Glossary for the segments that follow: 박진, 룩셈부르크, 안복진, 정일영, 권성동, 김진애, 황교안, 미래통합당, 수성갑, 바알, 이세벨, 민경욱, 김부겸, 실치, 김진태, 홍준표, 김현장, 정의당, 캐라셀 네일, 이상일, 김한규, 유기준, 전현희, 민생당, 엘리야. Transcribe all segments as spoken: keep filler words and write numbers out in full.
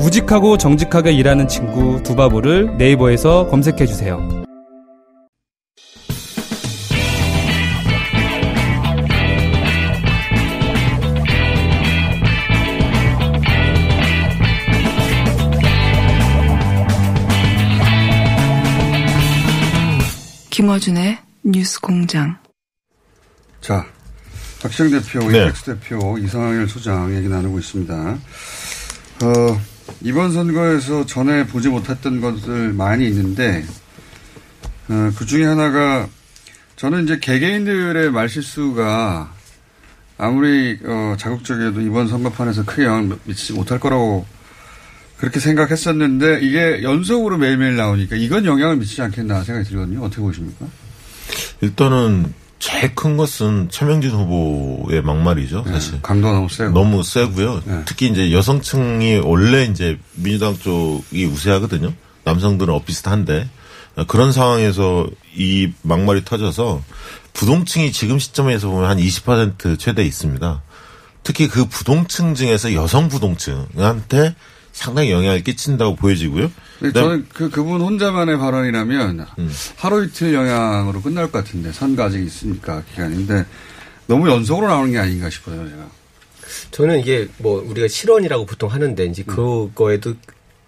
우직하고 정직하게 일하는 친구 두 바보를 네이버에서 검색해주세요. 김어준의 뉴스공장. 자, 박시영 대표, 네. 이택수 대표, 이상일 소장 얘기 나누고 있습니다. 어, 이번 선거에서 전에 보지 못했던 것들 많이 있는데 어, 그중에 하나가 저는 이제 개개인들의 말실수가 아무리 어, 자극적이어도 이번 선거판에서 크게 영향을 미치지 못할 거라고 그렇게 생각했었는데 이게 연속으로 매일매일 나오니까 이건 영향을 미치지 않겠나 생각이 들거든요. 어떻게 보십니까? 일단은 제일 큰 것은 차명진 후보의 막말이죠. 사실. 네, 강도가 너무 세고. 너무 세고요. 네. 특히 이제 여성층이 원래 이제 민주당 쪽이 우세하거든요. 남성들은 엇비슷한데 그런 상황에서 이 막말이 터져서 부동층이 지금 시점에서 보면 한 이십 퍼센트 최대 있습니다. 특히 그 부동층 중에서 여성 부동층한테 상당히 영향을 끼친다고 보여지고요. 저는 그, 그분 혼자만의 발언이라면 음. 하루 이틀 영향으로 끝날 것 같은데 선거 아직 있으니까 기간인데 너무 연속으로 나오는 게 아닌가 싶어요, 제가. 저는 이게 뭐 우리가 실언이라고 보통 하는데 이제 그거에도 음.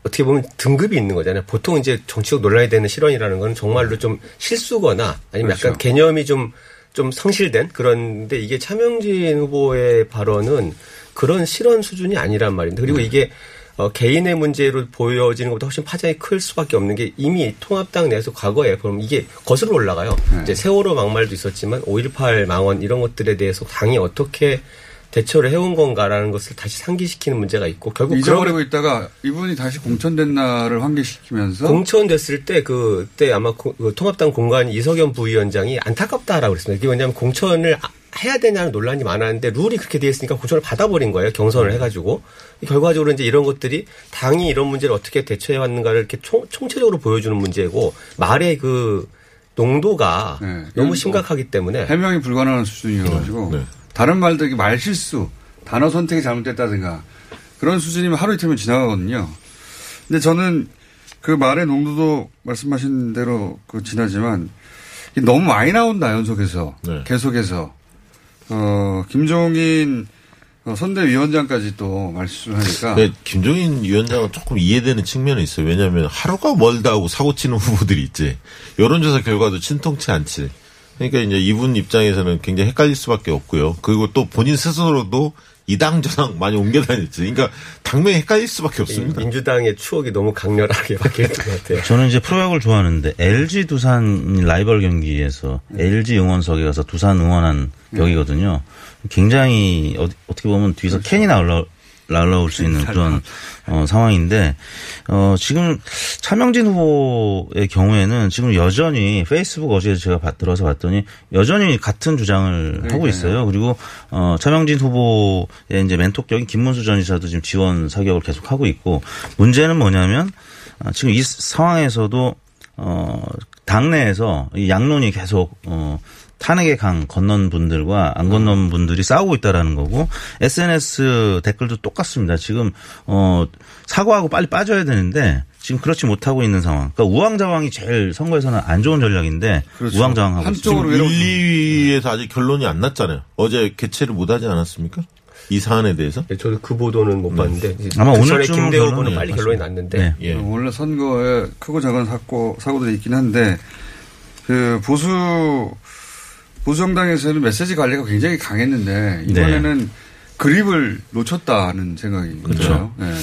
어떻게 보면 등급이 있는 거잖아요. 보통 이제 정치적 논란이 되는 실언이라는 건 정말로 좀 실수거나 아니면 그렇죠. 약간 개념이 좀, 좀 상실된 그런데 이게 차명진 후보의 발언은 그런 실언 수준이 아니란 말입니다. 그리고 음. 이게 어, 개인의 문제로 보여지는 것보다 훨씬 파장이 클 수밖에 없는 게 이미 통합당 내에서 과거에 그럼 이게 거슬러 올라가요. 네. 이제 세월호 막말도 있었지만 오일팔 망언 이런 것들에 대해서 당이 어떻게 대처를 해온 건가라는 것을 다시 상기시키는 문제가 있고 결국 잊어버리고 있다가 이분이 다시 공천된 날을 환기시키면서 공천됐을 때 그때 아마 고, 그 통합당 공관 이석연 부위원장이 안타깝다라고 그랬습니다. 이게 왜냐하면 공천을 해야 되냐는 논란이 많았는데 룰이 그렇게 돼 있으니까 공천을 받아버린 거예요. 경선을 해가지고 결과적으로 이제 이런 것들이 당이 이런 문제를 어떻게 대처해 왔는가를 이렇게 총, 총체적으로 보여주는 문제고 말의 그 농도가 네. 너무 심각하기 때문에 해명이 불가능한 수준이어가지고. 네. 네. 다른 말도 이게 말실수, 단어 선택이 잘못됐다든가 그런 수준이면 하루 이틀면 지나가거든요. 근데 저는 그 말의 농도도 말씀하신 대로 그 지나지만 너무 많이 나온다 연속해서 네. 계속해서 어, 김종인 선대위원장까지 또 말실수를 하니까. 네, 김종인 위원장은 조금 이해되는 측면이 있어요. 왜냐하면 하루가 멀다 하고 사고치는 후보들이 있지. 여론조사 결과도 친통치 않지. 그러니까 이제 이분 입장에서는 굉장히 헷갈릴 수밖에 없고요. 그리고 또 본인 스스로도 이당 저당 많이 옮겨다녔지. 그러니까 당면히 헷갈릴 수밖에 없습니다. 민주당의 추억이 너무 강렬하게 바뀌는 것 같아요. 저는 이제 프로야구를 좋아하는데 엘지 두산 라이벌 경기에서 네. 엘지 응원석에 가서 두산 응원한 네. 격이거든요. 굉장히 어디, 어떻게 보면 뒤에서 그렇죠. 캔이 나올라. 날라올 수 있는 그런 어, 상황인데 어, 지금 차명진 후보의 경우에는 지금 여전히 페이스북 어제 제가 들어서 봤더니 여전히 같은 주장을 그러니까요. 하고 있어요. 그리고 어, 차명진 후보의 이제 멘토격인 김문수 전 이사도 지금 지원 사격을 계속 하고 있고 문제는 뭐냐면 어, 지금 이 상황에서도 어, 당내에서 이 양론이 계속 어, 탄핵의 강 건넌 분들과 안 건넌 분들이 싸우고 있다라는 거고 에스엔에스 댓글도 똑같습니다. 지금 어 사과하고 빨리 빠져야 되는데 지금 그렇지 못하고 있는 상황. 그러니까 우왕좌왕이 제일 선거에서는 안 좋은 전략인데 그렇죠. 우왕좌왕하고 한쪽으로 일, 이위에서 아직 결론이 안 났잖아요. 어제 개최를 못 하지 않았습니까? 이 사안에 대해서? 네, 저도 그 보도는 못 네. 봤는데 아마 그 오늘 김대호 후보는 빨리 네, 결론이 났는데 네. 예. 원래 선거에 크고 작은 사고 사고들이 있긴 한데 그 보수 보수 정당에서는 메시지 관리가 굉장히 강했는데 이번에는 네. 그립을 놓쳤다는 생각이 그렇죠. 네.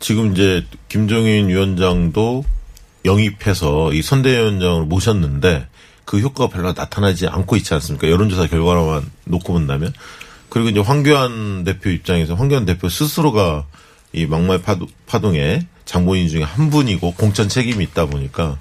지금 이제 김종인 위원장도 영입해서 이 선대위원장을 모셨는데 그 효과가 별로 나타나지 않고 있지 않습니까? 여론조사 결과로만 놓고 본다면. 그리고 이제 황교안 대표 입장에서 황교안 대표 스스로가 이 막말 파도, 파동에 장본인 중에 한 분이고 공천 책임이 있다 보니까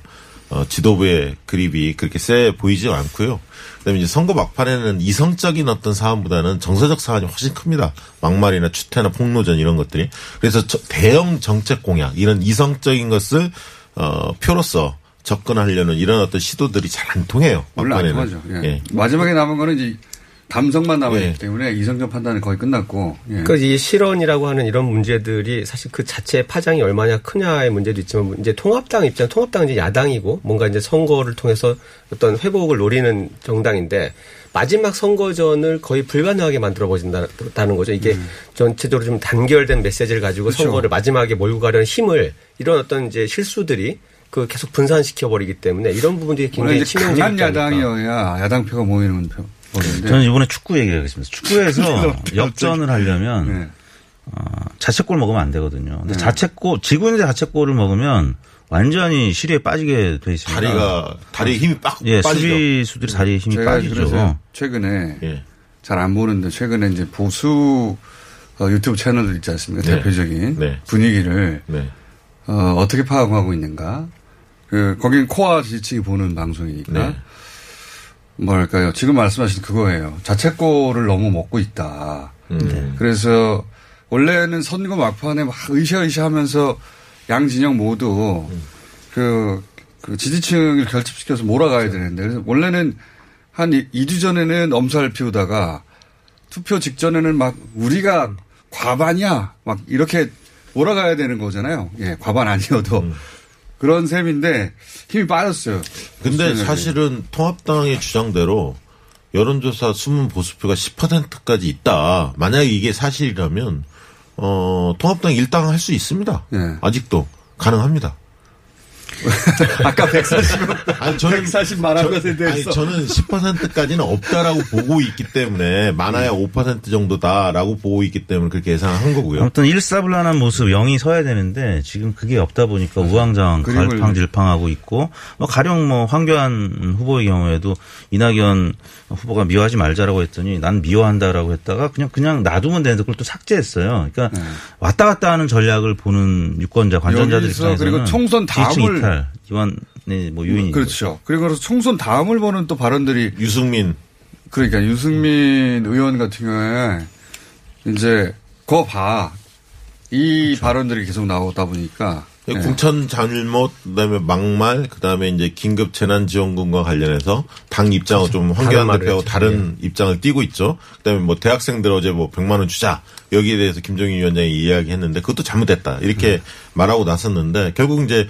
어, 지도부의 그립이 그렇게 세 보이지 않고요. 그다음에 이제 선거 막판에는 이성적인 어떤 사안보다는 정서적 사안이 훨씬 큽니다. 막말이나 추태나 폭로전 이런 것들이. 그래서 저, 대형 정책 공약 이런 이성적인 것을 어, 표로서 접근하려는 이런 어떤 시도들이 잘 안 통해요. 막판에는. 원래 안 통하죠. 예. 예. 마지막에 남은 거는 이제. 감성만 남아있기 예. 때문에 이성적 판단은 거의 끝났고. 예. 그러니까 이 실언이라고 하는 이런 문제들이 사실 그 자체의 파장이 얼마냐 크냐의 문제도 있지만 이제 통합당 입장, 통합당은 이제 야당이고 뭔가 이제 선거를 통해서 어떤 회복을 노리는 정당인데 마지막 선거전을 거의 불가능하게 만들어버린다는 거죠. 이게 음. 전체적으로 좀 단결된 메시지를 가지고 그렇죠. 선거를 마지막에 몰고 가려는 힘을 이런 어떤 이제 실수들이 그 계속 분산시켜버리기 때문에 이런 부분들이 굉장히 치명적이니까. 강한 야당이어야 야당표가 모이는 표. 모르겠는데. 저는 이번에 축구 얘기하겠습니다. 축구에서 역전을 하려면 네. 어, 자책골 먹으면 안 되거든요. 근데 네. 자책골 지고 있는데 자책골을 먹으면 완전히 시리에 빠지게 돼 있습니다. 다리가 다리에 힘이 빡 예, 빠지죠. 수비수들이 다리에 힘이 제가 빠지죠. 그래서 최근에 예. 잘 안 보는데 최근에 이제 보수 어, 유튜브 채널들 있지 않습니까? 네. 대표적인 네. 분위기를 네. 어, 어떻게 파악하고 있는가? 그 거긴 코어 지지층이 보는 방송이니까. 네. 뭐랄까요. 지금 말씀하신 그거예요. 자책골을 너무 먹고 있다. 네. 그래서 원래는 선거 막판에 막 으쌰으쌰하면서 양 진영 모두 음. 그, 그 지지층을 결집시켜서 몰아가야 되는데 그래서 원래는 한 이 주 전에는 엄살 피우다가 투표 직전에는 막 우리가 음. 과반이야. 막 이렇게 몰아가야 되는 거잖아요. 예, 과반 아니어도. 음. 그런 셈인데 힘이 빠졌어요. 근데 사실은 통합당의 주장대로 여론조사 숨은 보수표가 십 퍼센트까지 있다. 만약에 이게 사실이라면 어, 통합당 일당할 수 있습니다. 네. 아직도 가능합니다. 아까 백사십은 아니, 저는, 백사십 말한 것에 대해서. 아니, 저는 십 퍼센트까지는 없다라고 보고 있기 때문에 많아야 오 퍼센트 정도다라고 보고 있기 때문에 그렇게 예상한 거고요. 아무튼 일사불란한 모습 영이 서야 되는데 지금 그게 없다 보니까 맞아. 우왕좌왕 갈팡질팡하고 있고 뭐 가령 뭐 황교안 후보의 경우에도 이낙연 후보가 미워하지 말자라고 했더니 난 미워한다라고 했다가 그냥 그냥 놔두면 되는데 그걸 또 삭제했어요. 그러니까 네. 왔다 갔다 하는 전략을 보는 유권자 관전자들 입장에서는 그리고 총선 다음을 이완의 뭐 요인이 그렇죠. 그리고 총선 다음을 보는 또 발언들이 유승민 그러니까 유승민 음. 의원 같은 경우에 이제 그거 봐 이 그렇죠. 발언들이 계속 나오다 보니까 공천 잘못 그다음에 막말 그다음에 이제 긴급 재난지원금과 관련해서 당 입장은 그렇죠. 좀 황교안 대표하고 다른 예. 입장을 띄고 있죠. 그다음에 뭐 대학생들 어제 뭐 백만 원 주자 여기에 대해서 김종인 위원장이 이야기했는데 그것도 잘못됐다 이렇게 음. 말하고 나섰는데 결국 이제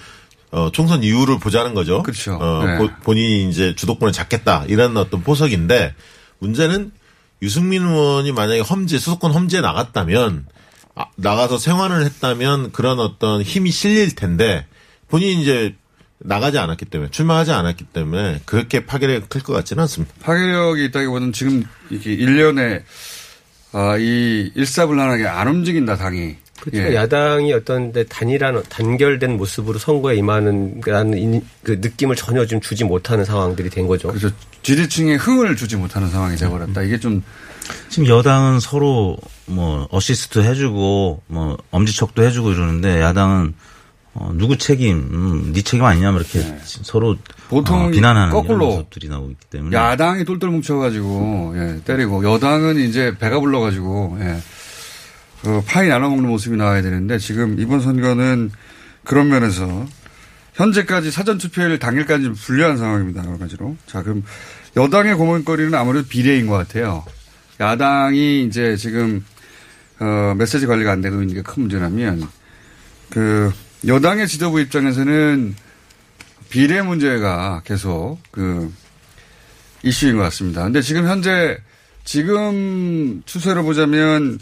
어, 총선 이후를 보자는 거죠. 그렇죠. 어, 네. 보, 본인이 이제 주도권을 잡겠다. 이런 어떤 포석인데, 문제는 유승민 의원이 만약에 험지, 수도권 험지에 나갔다면, 아, 나가서 생활을 했다면 그런 어떤 힘이 실릴 텐데, 본인이 이제 나가지 않았기 때문에, 출마하지 않았기 때문에 그렇게 파괴력이 클 것 같지는 않습니다. 파괴력이 있다기보다는 지금 이게 일 년에, 아, 이 일사불란하게 안 움직인다, 당이. 그렇죠. 예. 야당이 어떤 단일한 단결된 모습으로 선거에 임하는 그 느낌을 전혀 좀 주지 못하는 상황들이 된 거죠. 그렇죠. 지지층에 흥을 주지 못하는 상황이 되어버렸다. 이게 좀 지금 여당은 서로 뭐 어시스트 해주고 뭐 엄지척도 해주고 이러는데 야당은 어, 누구 책임, 음, 네 책임 아니냐 이렇게 네. 서로 보통 어, 비난하는 거꾸로 이런 모습들이 나오기 때문에 야당이 똘똘 뭉쳐가지고 예, 때리고 여당은 이제 배가 불러가지고. 예. 그 파이 나눠먹는 모습이 나와야 되는데 지금 이번 선거는 그런 면에서 현재까지 사전투표일 당일까지 불리한 상황입니다. 여러 가지로. 자 그럼 여당의 고민거리는 아무래도 비례인 것 같아요. 야당이 이제 지금 어, 메시지 관리가 안 되고 있는 게 큰 문제라면 그 여당의 지도부 입장에서는 비례 문제가 계속 그 이슈인 것 같습니다. 근데 지금 현재 지금 추세를 보자면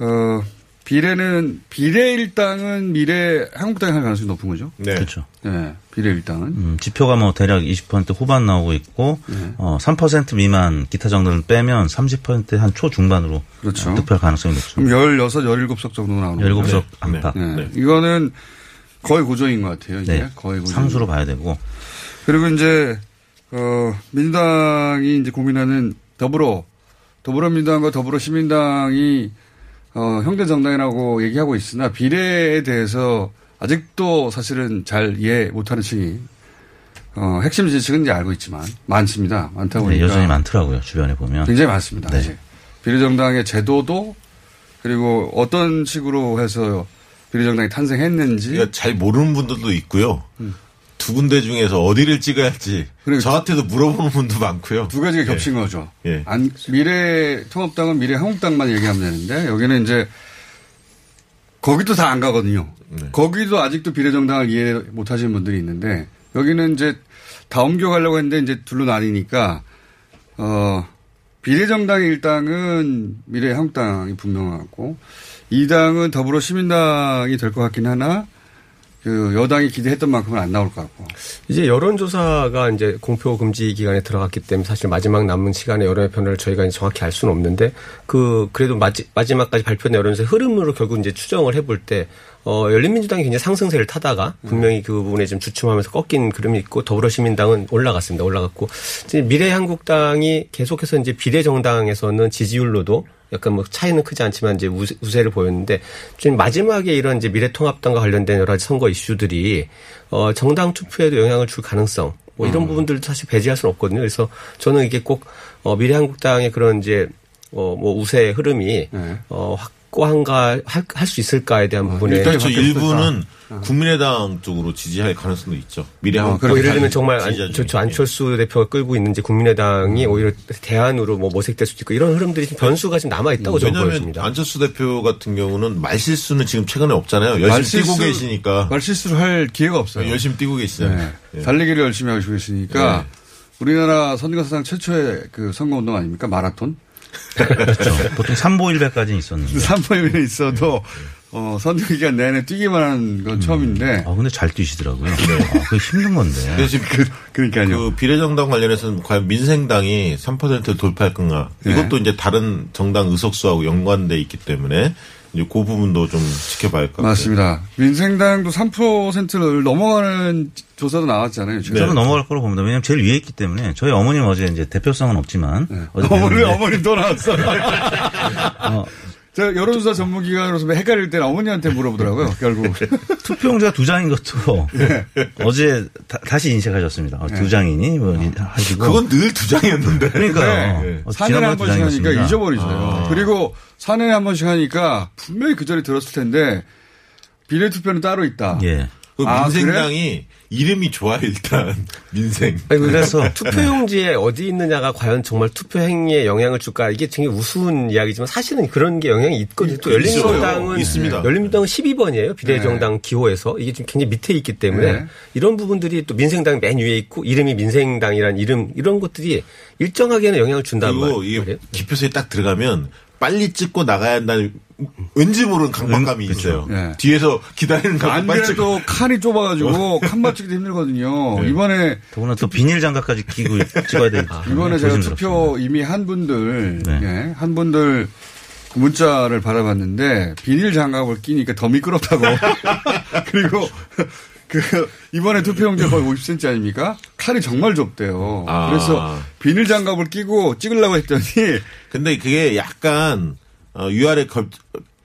어, 비례는, 비례일당은 미래 한국당이 할 가능성이 높은 거죠? 네. 그렇죠. 네, 비례일당은. 음, 지표가 뭐 대략 이십 퍼센트 후반 나오고 있고, 네. 어, 삼 퍼센트 미만 기타 정도는 빼면 삼십 퍼센트 한 초중반으로. 그렇죠. 득표할 가능성이 높죠. 그럼 십육, 십칠석 정도 나오는 거죠? 십칠석 안팎. 네. 네. 네. 이거는 거의 고정인 것 같아요. 이제. 네. 거의 고정. 상수로 봐야 되고. 그리고 이제, 어, 민주당이 이제 고민하는 더불어, 더불어민주당과 더불어시민당이 어, 형제정당이라고 얘기하고 있으나 비례에 대해서 아직도 사실은 잘 이해 못하는 층이 어, 핵심 지지층은 이제 알고 있지만 많습니다. 많다 보니까. 네, 여전히 많더라고요. 주변에 보면. 굉장히 많습니다. 네. 아직. 비례정당의 제도도 그리고 어떤 식으로 해서 비례정당이 탄생했는지. 그러니까 잘 모르는 분들도 있고요. 음. 두 군데 중에서 어디를 찍어야 할지 저한테도 물어보는 분도 많고요. 두 가지가 겹친 예. 거죠. 예. 안, 미래통합당은 미래한국당만 얘기하면 되는데 여기는 이제 거기도 다 안 가거든요. 네. 거기도 아직도 비례정당을 이해 못하시는 분들이 있는데 여기는 이제 다 옮겨가려고 했는데 이제 둘로 나뉘니까 어, 비례정당의 일당은 미래한국당이 분명하고 이당은 더불어시민당이 될 것 같긴 하나 그 여당이 기대했던 만큼은 안 나올 것 같고 이제 여론조사가 이제 공표 금지 기간에 들어갔기 때문에 사실 마지막 남은 시간에 여론의 변화를 저희가 이제 정확히 알 수는 없는데 그 그래도 마지, 마지막까지 발표된 여론조사의 흐름으로 결국 이제 추정을 해볼 때 어, 열린민주당이 굉장히 상승세를 타다가 분명히 그 부분에 좀 주춤하면서 꺾인 그림이 있고 더불어시민당은 올라갔습니다. 올라갔고 이제 미래한국당이 계속해서 이제 비례정당에서는 지지율로도 약간 뭐 차이는 크지 않지만 이제 우세를 보였는데 지금 마지막에 이런 이제 미래통합당과 관련된 여러 가지 선거 이슈들이 어, 정당 투표에도 영향을 줄 가능성 뭐 이런 음. 부분들도 사실 배제할 수는 없거든요. 그래서 저는 이게 꼭 어, 미래한국당의 그런 이제 어, 뭐 우세의 흐름이 네. 어, 확 꼬한가 할 수 있을까에 대한 아, 부분에 일단 일부는 아. 국민의당 쪽으로 지지할 가능성도 있죠. 미래한국당. 어, 예를 들면 정말 안, 저, 안철수 대표가 끌고 있는 이제 국민의당이 음. 오히려 대안으로 뭐 모색될 수도 있고 이런 흐름들이 지금 변수가 지금 남아 있다고 저는 음, 보여집니다. 안철수 대표 같은 경우는 말실수는 지금 최근에 없잖아요. 열심히 말실수, 뛰고 계시니까 말실수를 할 기회가 없어요. 열심히 뛰고 계시잖아요. 네. 네. 달리기를 열심히 하고 계시니까 네. 우리나라 선거사상 최초의 그 선거운동 아닙니까? 마라톤? 그렇죠. 보통 삼보일배까지는 있었는데. 삼보일배는 있어도, 어, 선거기간 내내 뛰기만 한 건 음. 처음인데. 아, 근데 잘 뛰시더라고요. 아, 그게 힘든 건데. 근데 지금 그, 그러니까요. 그 비례정당 관련해서는 과연 민생당이 삼 퍼센트를 돌파할 건가. 네. 이것도 이제 다른 정당 의석수하고 연관되어 있기 때문에 이제 그 부분도 좀 지켜봐야 할 것 같아요. 맞습니다. 민생당도 삼 퍼센트를 넘어가는 조사도 나왔잖아요. 저는 네. 넘어갈 거로 봅니다. 왜냐하면 제일 위에 있기 때문에 저희 어머님 어제 이제 대표성은 없지만 네. 어제 어머니 어머님 또 나왔어. 어. 제가 여론조사 전문기관으로서 헷갈릴 때는 어머니한테 물어보더라고요. 결국 투표용지가 두 장인 것도 네. 어제 다, 다시 인식하셨습니다. 어, 네. 두 장이니 뭐 아, 하시고 그건 늘 두 장이었는데. 그러니까요. 네. 어, 사 년에 한 번씩 하니까 잊어버리죠. 아. 그리고 사 년에 한 번씩 하니까 분명히 그 전에 들었을 텐데 비례투표는 따로 있다. 예. 아, 민생당이 그래? 이름이 좋아요 일단 민생. 아니, 그래서 투표용지에 어디 있느냐가 과연 정말 투표 행위에 영향을 줄까 이게 굉장히 우스운 이야기지만 사실은 그런 게 영향이 있거든요. 또 열린민주당은 있습니다. 열린민주당은 십이 번이에요. 비례정당 네. 기호에서 이게 좀 굉장히 밑에 있기 때문에 네. 이런 부분들이 또 민생당 맨 위에 있고 이름이 민생당이라는 이름 이런 것들이 일정하게는 영향을 준단 말이에요. 이게 기표소에 딱 들어가면 빨리 찍고 나가야 한다는 왠지 모르는 강박감이 응, 있어요. 네. 뒤에서 기다리는 강박감. 안 그래도 칸이 좁아가지고 칸 맞추기도 힘들거든요. 네. 이번에. 더구나 또 비닐 장갑까지 끼고 찍어야 되니까. 아, 이번에 제가 조심스럽습니다. 투표 이미 한 분들, 네. 예, 한 분들 문자를 바라봤는데 비닐 장갑을 끼니까 더 미끄럽다고. 그리고 그 이번에 투표용지 거의 오십 센티미터 아닙니까? 칼이 정말 좁대요. 아. 그래서 비닐 장갑을 끼고 찍으려고 했더니 근데 그게 약간 유아래 걸,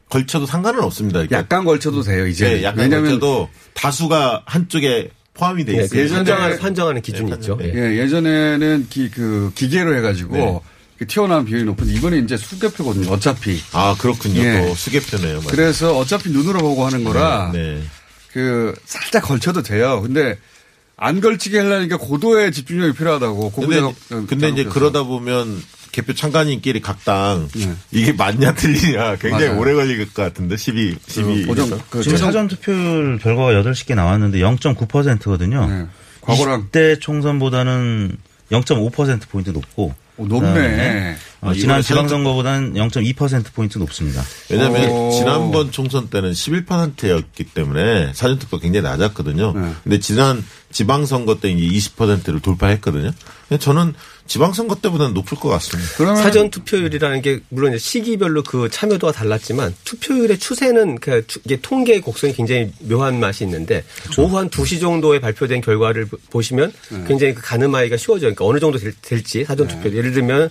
걸쳐도 상관은 없습니다. 이렇게. 약간 걸쳐도 돼요. 이제 네, 약간 걸쳐도 다수가 한쪽에 포함이 돼 있어요. 네, 예전에 판정하는, 판정하는 기준이 네, 있죠. 네. 예, 예전에는 기, 그 기계로 해가지고. 네. 튀어나온 비율이 높은데 이번에 이제 수개표거든요. 어차피. 아 그렇군요. 예. 수개표네요. 맞아요. 그래서 어차피 눈으로 보고 하는 거라. 네. 네. 그 살짝 걸쳐도 돼요. 근데 안 걸치게 하려니까 고도의 집중력이 필요하다고. 근데, 근데 이제 그러다 보면 개표 참관인끼리 각당 네. 이게 맞냐 틀리냐 굉장히 맞아요. 오래 걸릴 것 같은데 십이, 십이. 그 보정, 그 지금 사전 투표율 결과가 여덟 개 나왔는데 영 점 구 퍼센트거든요. 네. 과거랑 이십 대 총선보다는 영 점 오 퍼센트 포인트 높고 오, 높네. 네. 어, 지난 지방선거보다는 영 점 이 퍼센트 포인트 높습니다. 왜냐하면 오. 지난번 총선 때는 십일 퍼센트였기 때문에 사전투표가 굉장히 낮았거든요. 네. 근데 지난 지방선거 때 이제 이십 퍼센트를 돌파했거든요. 저는 지방선거 때보다는 높을 것 같습니다. 그러면... 사전투표율이라는 게 물론 시기별로 그 참여도가 달랐지만 투표율의 추세는 그 이게 통계의 곡선이 굉장히 묘한 맛이 있는데 그렇죠. 오후 한 두 시 정도에 발표된 결과를 보시면 네. 굉장히 그 가늠하기가 쉬워져요. 그러니까 어느 정도 될, 될지 사전투표 네. 예를 들면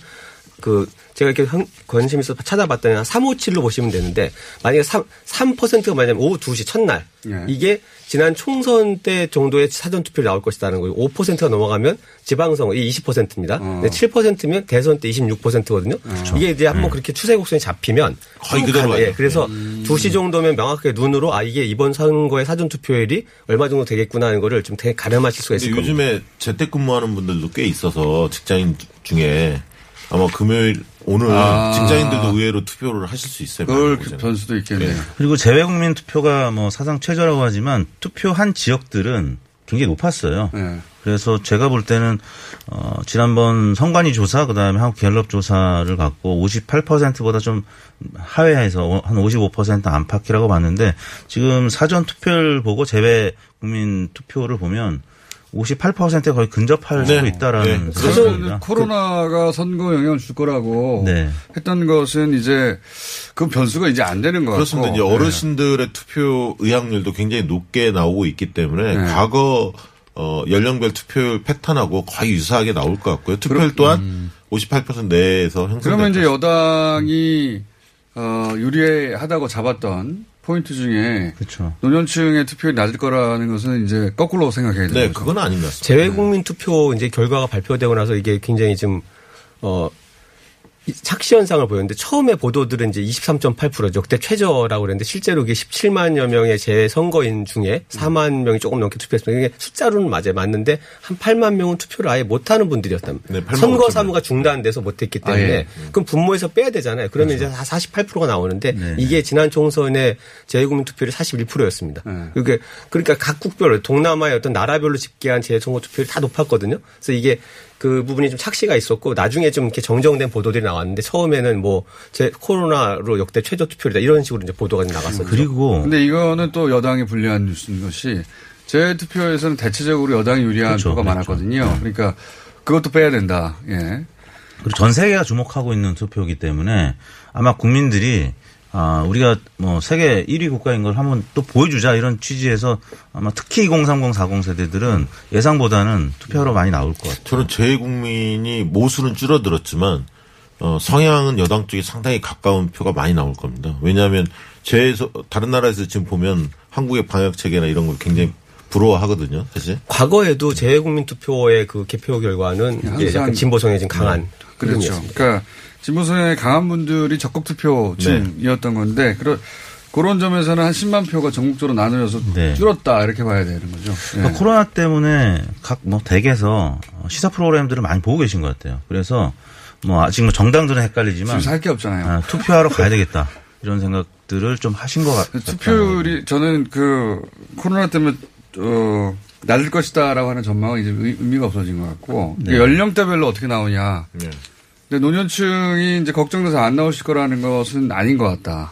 그 제가 이렇게 관심 있어서 찾아봤더니 한 삼, 오, 칠로 보시면 되는데 만약에 삼 퍼센트가 만약에 오후 두 시 첫날 네. 이게 지난 총선 때 정도의 사전투표를 나올 것이라는 거예요. 오 퍼센트가 넘어가면 지방선거 이 이십 퍼센트입니다. 어. 칠 퍼센트면 대선 때 이십육 퍼센트거든요. 그렇죠. 이게 이제 한번 음. 그렇게 추세 곡선이 잡히면 거의 그대로 가요. 예, 그래서 음. 두 시 정도면 명확하게 눈으로 아 이게 이번 선거의 사전투표율이 얼마 정도 되겠구나 하는 거를 좀 되게 가늠하실 수가 있을 겁니다. 요즘에 재택근무하는 분들도 꽤 있어서 직장인 중에 아마 금요일 오늘 아. 직장인들도 의외로 투표를 하실 수 있어요. 그걸 변수도 있겠네요. 네. 그리고 재외국민 투표가 뭐 사상 최저라고 하지만 투표한 지역들은 굉장히 높았어요. 네. 그래서 제가 볼 때는 어, 지난번 선관위 조사 그다음에 한국갤럽 조사를 갖고 오십팔 퍼센트보다 좀 하회해서 한 오십오 퍼센트 안팎이라고 봤는데 지금 사전 투표를 보고 재외국민 투표를 보면 오십팔 퍼센트에 거의 근접할 네. 수 있다라는. 네. 사실 코로나가 선거 영향을 줄 거라고 네. 했던 것은 이제 그 변수가 이제 안 되는 것 같고. 그렇습니다. 이제 어르신들의 네. 투표 의향률도 굉장히 높게 나오고 있기 때문에 네. 과거 어, 연령별 투표율 패턴하고 거의 유사하게 나올 것 같고요. 투표율 또한 음. 오십팔 퍼센트 내에서 형성됩니다. 그러면 이제 여당이 어, 유리하다고 잡았던 포인트 중에 그렇죠. 노년층의 투표율이 낮을 거라는 것은 이제 거꾸로 생각해야 되는 네, 거죠. 그건 아닌 것 같습니다. 재외국민 투표 이제 결과가 발표되고 나서 이게 굉장히 지금 어 착시 현상을 보였는데 처음에 보도들은 이제 이십삼 점 팔 퍼센트죠. 그때 최저라고 그랬는데 실제로 이게 십칠만여 명의 재선거인 중에 사만 명이 조금 넘게 투표했습니다. 이게 숫자로는 맞아요. 맞는데 한 팔만 명은 투표를 아예 못하는 분들이었답니다. 네, 선거 사무가 중단돼서 못했기 때문에 아, 예. 그럼 분모에서 빼야 되잖아요. 그러면 그렇죠. 이제 사십팔 퍼센트가 나오는데 네. 이게 지난 총선의 재외국민 투표율이 사십일 퍼센트였습니다. 네. 그게 그러니까 각국별 동남아의 어떤 나라별로 집계한 재선거 투표율이 다 높았거든요. 그래서 이게 그 부분이 좀 착시가 있었고 나중에 좀 이렇게 정정된 보도들이 나왔는데 처음에는 뭐 제 코로나로 역대 최저 투표율이다 이런 식으로 이제 보도가 나갔었죠. 그리고 근데 이거는 또 여당이 불리한 뉴스인 것이 재투표에서는 대체적으로 여당이 유리한 그렇죠, 표가 그렇죠. 많았거든요. 네. 그러니까 그것도 빼야 된다. 예. 그리고 전 세계가 주목하고 있는 투표이기 때문에 아마 국민들이 아, 우리가 뭐 세계 일 위 국가인 걸 한번 또 보여주자 이런 취지에서 아마 특히 이공삼공, 사공 세대들은 예상보다는 투표로 많이 나올 것 같아요. 저는 재외국민이 모수는 줄어들었지만 어, 성향은 여당 쪽에 상당히 가까운 표가 많이 나올 겁니다. 왜냐하면 재 다른 나라에서 지금 보면 한국의 방역 체계나 이런 걸 굉장히 부러워하거든요. 사실. 과거에도 재외국민 투표의 그 개표 결과는 약간 진보 성향이 좀 강한 그렇죠. 그러니까. 진보성향의 강한 분들이 적극 투표층이었던 네. 건데 그런 그런 점에서는 한 십만 표가 전국적으로 나누어서 네. 줄었다 이렇게 봐야 되는 거죠. 그러니까 네. 코로나 때문에 각 뭐 댁에서 시사 프로그램들을 많이 보고 계신 것 같아요. 그래서 뭐 아직 뭐 정당들은 헷갈리지만 지금 살 게 없잖아요. 아, 투표하러 가야 되겠다 이런 생각들을 좀 하신 것 같아요. 투표율이 저는 그 코로나 때문에 어. 낮을 것이다라고 하는 전망은 이제 의미가 없어진 것 같고 네. 연령대별로 어떻게 나오냐. 네. 근데 노년층이 이제 걱정돼서 안 나오실 거라는 것은 아닌 것 같다.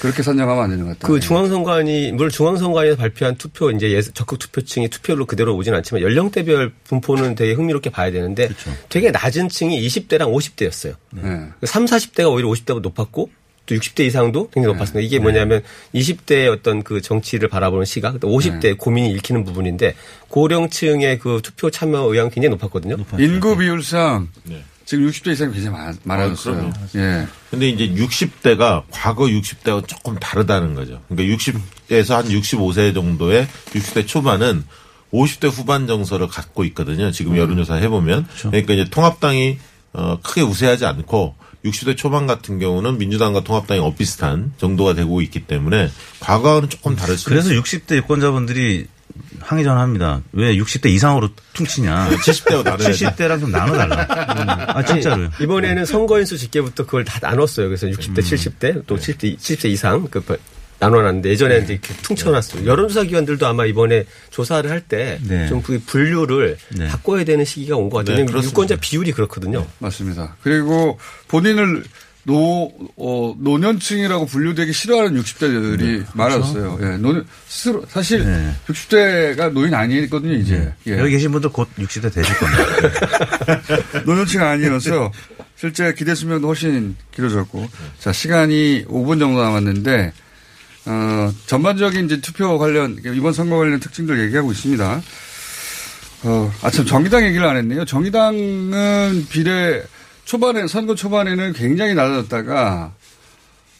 그렇게 선정하면 안 되는 것 같다. 그 중앙선관위, 물론 중앙선관위에서 발표한 투표, 이제 적극 투표층이 투표로 그대로 오진 않지만 연령대별 분포는 되게 흥미롭게 봐야 되는데 그렇죠. 되게 낮은 층이 이십 대랑 오십 대였어요. 네. 삼십, 사십 대가 오히려 오십 대보다 높았고 또 육십 대 이상도 굉장히 높았습니다. 이게 네. 뭐냐면 이십 대의 어떤 그 정치를 바라보는 시각, 오십 대 네. 고민이 읽히는 부분인데 고령층의 그 투표 참여 의향이 굉장히 높았거든요. 높았죠. 인구 비율상. 네. 지금 육십 대 이상이 굉장히 많아졌어요. 아, 예. 근데 이제 육십 대가 과거 육십 대하고 조금 다르다는 거죠. 그러니까 육십 대에서 한 육십오 세 정도의 육십 대 초반은 오십 대 후반 정서를 갖고 있거든요. 지금 음. 여론조사 해보면. 그렇죠. 그러니까 이제 통합당이 어, 크게 우세하지 않고 육십 대 초반 같은 경우는 민주당과 통합당이 엇비슷한 정도가 되고 있기 때문에 과거와는 조금 다를 수 있어요. 그래서 육십 대 유권자분들이 항의 전화합니다. 왜 육십 대 이상으로 퉁치냐. 칠십 대와 나눠 칠십 대랑 좀 나눠달라. 아, 진짜로요. 이번에는 선거인수 집계부터 그걸 다 나눴어요. 그래서 육십 대, 음. 칠십 대, 또 칠십 대, 칠십 대 이상, 그 나눠놨는데 예전에 네. 이제 이렇게 퉁쳐놨어요. 여론조사 기관들도 아마 이번에 조사를 할 때 좀 그 네. 분류를 네. 바꿔야 되는 시기가 온 것 같아요. 네, 왜냐하면 유권자 비율이 그렇거든요. 네, 맞습니다. 그리고 본인을 노, 어, 노년층이라고 분류되기 싫어하는 육십 대들이 네, 많았어요. 그렇죠? 예, 노년, 스스로, 사실 네. 육십 대가 노인 아니거든요, 이제. 네. 예. 여기 계신 분들 곧 육십 대 되실 겁니다. 노년층 아니어서 실제 기대 수명도 훨씬 길어졌고. 자, 시간이 오 분 정도 남았는데, 어, 전반적인 이제 투표 관련, 이번 선거 관련 특징들 얘기하고 있습니다. 어, 아, 참, 정의당 얘기를 안 했네요. 정의당은 비례, 초반에, 선거 초반에는 굉장히 낮아졌다가,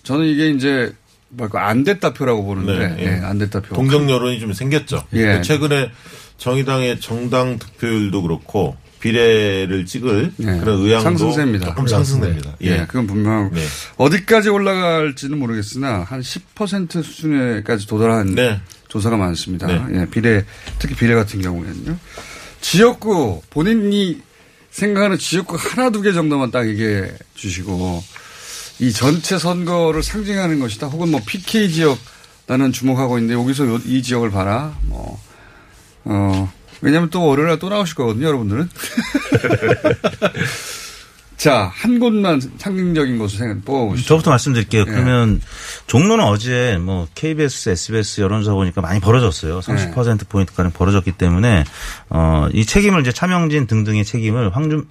저는 이게 이제, 뭐랄까, 안 됐다 표라고 보는데, 네, 예. 예, 안 됐다 표. 동정 여론이 좀 생겼죠. 예. 최근에 정의당의 정당 득표율도 그렇고, 비례를 찍을 예. 그런 의향도 상승세입니다. 조금 상승됩니다. 예. 예, 그건 분명하고. 네. 어디까지 올라갈지는 모르겠으나, 한 십 퍼센트 수준에까지 도달한 네. 조사가 많습니다. 네. 예, 비례, 특히 비례 같은 경우에는요. 지역구, 본인이 생각하는 지역구 하나 두 개 정도만 딱 얘기해 주시고 이 전체 선거를 상징하는 것이다. 혹은 뭐 피케이 지역 나는 주목하고 있는데 여기서 요, 이 지역을 봐라. 뭐 어 왜냐하면 또 월요일에 또 나오실 거거든요, 여러분들은. 자, 한 곳만 상징적인 것으로 생각 뽑아보시죠. 저부터 말씀드릴게요. 예. 그러면 종로는 어제 뭐 케이비에스, 에스비에스 여론조사 보니까 많이 벌어졌어요. 삼십 퍼센트 예. 포인트까지 벌어졌기 때문에 어, 이 책임을 이제 차명진 등등의 책임을 황준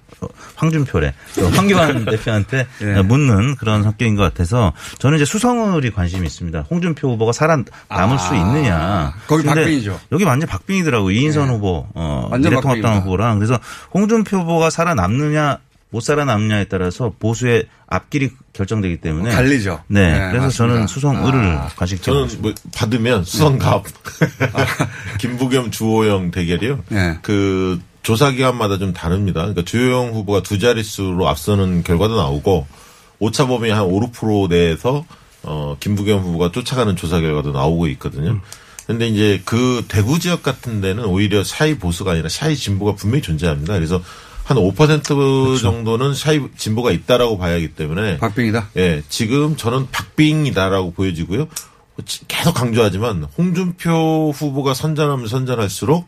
황준표래 황교안 대표한테 예. 묻는 그런 성격인 것 같아서 저는 이제 수성을이 관심이 있습니다. 홍준표 후보가 살아남을 아, 수 있느냐. 거기 박빙이죠. 여기 완전 박빙이더라고요. 이인선 예. 후보, 어, 미래통합당 후보랑 그래서 홍준표 후보가 살아남느냐. 못 살아남냐에 따라서 보수의 앞길이 결정되기 때문에. 갈리죠. 네. 네 그래서 맞습니다. 저는 수성을을 아. 관심적으로. 저는 뭐 받으면 수성갑. 아. 김부겸 주호영 대결이요. 네. 그 조사기관마다 좀 다릅니다. 그러니까 주호영 후보가 두 자릿수로 앞서는 결과도 나오고 오차 범위 한 오, 육 퍼센트 내에서 어, 김부겸 후보가 쫓아가는 조사 결과도 나오고 있거든요. 음. 근데 이제 그 대구 지역 같은 데는 오히려 샤이 보수가 아니라 샤이 진보가 분명히 존재합니다. 그래서 한 오 퍼센트 그렇죠. 정도는 샤이 진보가 있다라고 봐야 하기 때문에. 박빙이다? 예. 지금 저는 박빙이다라고 보여지고요. 계속 강조하지만 홍준표 후보가 선전하면 선전할수록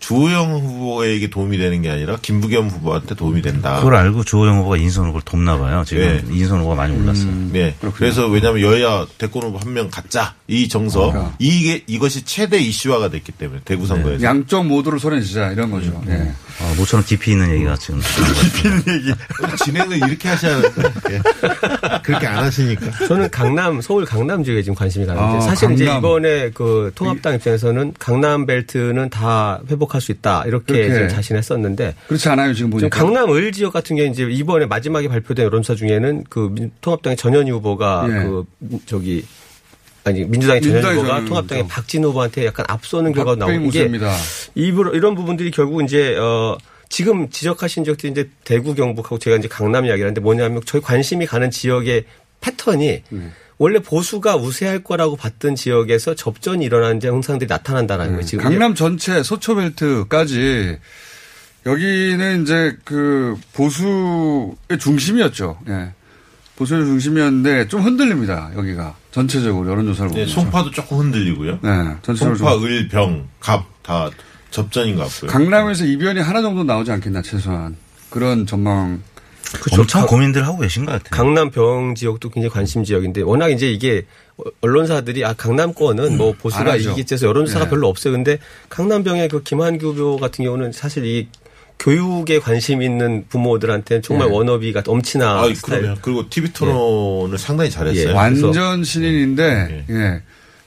주호영 후보에게 도움이 되는 게 아니라 김부겸 후보한테 도움이 된다. 그걸 알고 주호영 후보가 인선 후보를 돕나 봐요. 지금 예. 인선 후보가 많이 올랐어요. 음, 네. 그렇군요. 그래서 왜냐하면 여야 대권 후보 한 명 갖자. 이 정서. 아, 이게, 이것이 최대 이슈화가 됐기 때문에 대구 선거에서. 네. 양쪽 모두를 손해주자 이런 거죠. 네. 네. 아, 모처럼 깊이 있는 얘기가 지금. 깊이 있는 얘기. 진행을 이렇게 하셔야 하는데. 네. 그렇게 안 하시니까. 저는 강남, 서울 강남 지역에 지금 관심이 가는데. 아, 사실 강남. 이제 이번에 그 통합당 입장에서는 강남 벨트는 다 회복 할 수 있다 이렇게 좀 자신했었는데 그렇지 않아요 지금 보니까 강남을 지역 같은 게 이제 이번에 마지막에 발표된 여론조사 중에는 그 통합당의 전현희 후보가 예. 그 저기 아니 민주당의 전현희 후보가 통합당의 박진 후보한테 약간 앞서는 결과가 나오는 게 이런 부분들이 결국 이제 어 지금 지적하신 지역들이 이제 대구 경북하고 제가 이제 강남 이야기를 하는데 뭐냐면 저희 관심이 가는 지역의 패턴이. 음. 원래 보수가 우세할 거라고 봤던 지역에서 접전이 일어나는 현상들이 나타난다라는 음, 거예요. 지금 강남 전체 서초벨트까지 여기는 이제 그 보수의 중심이었죠. 예. 보수의 중심이었는데 좀 흔들립니다. 여기가 전체적으로 여론조사를 보면 네, 송파도 조금 흔들리고요. 네, 전체적으로 송파, 좀. 을, 병, 갑 다 접전인 것 같고요. 강남에서 이변이 하나 정도 나오지 않겠나 최소한 그런 전망. 그렇죠. 엄청 강, 고민들 하고 계신 것 같아요. 강남 병 지역도 굉장히 관심 지역인데 워낙 이제 이게 언론사들이 아 강남권은 뭐 보수가 이기겠지해서 여론조사가 네. 별로 없어요. 근데 강남병의 그 김한규 같은 경우는 사실 이 교육에 관심 있는 부모들한테는 정말 네. 워너비가 엄친아. 아, 그럼요. 그리고 티비 토론을 예. 상당히 잘했어요. 예. 완전 신인인데 예. 예.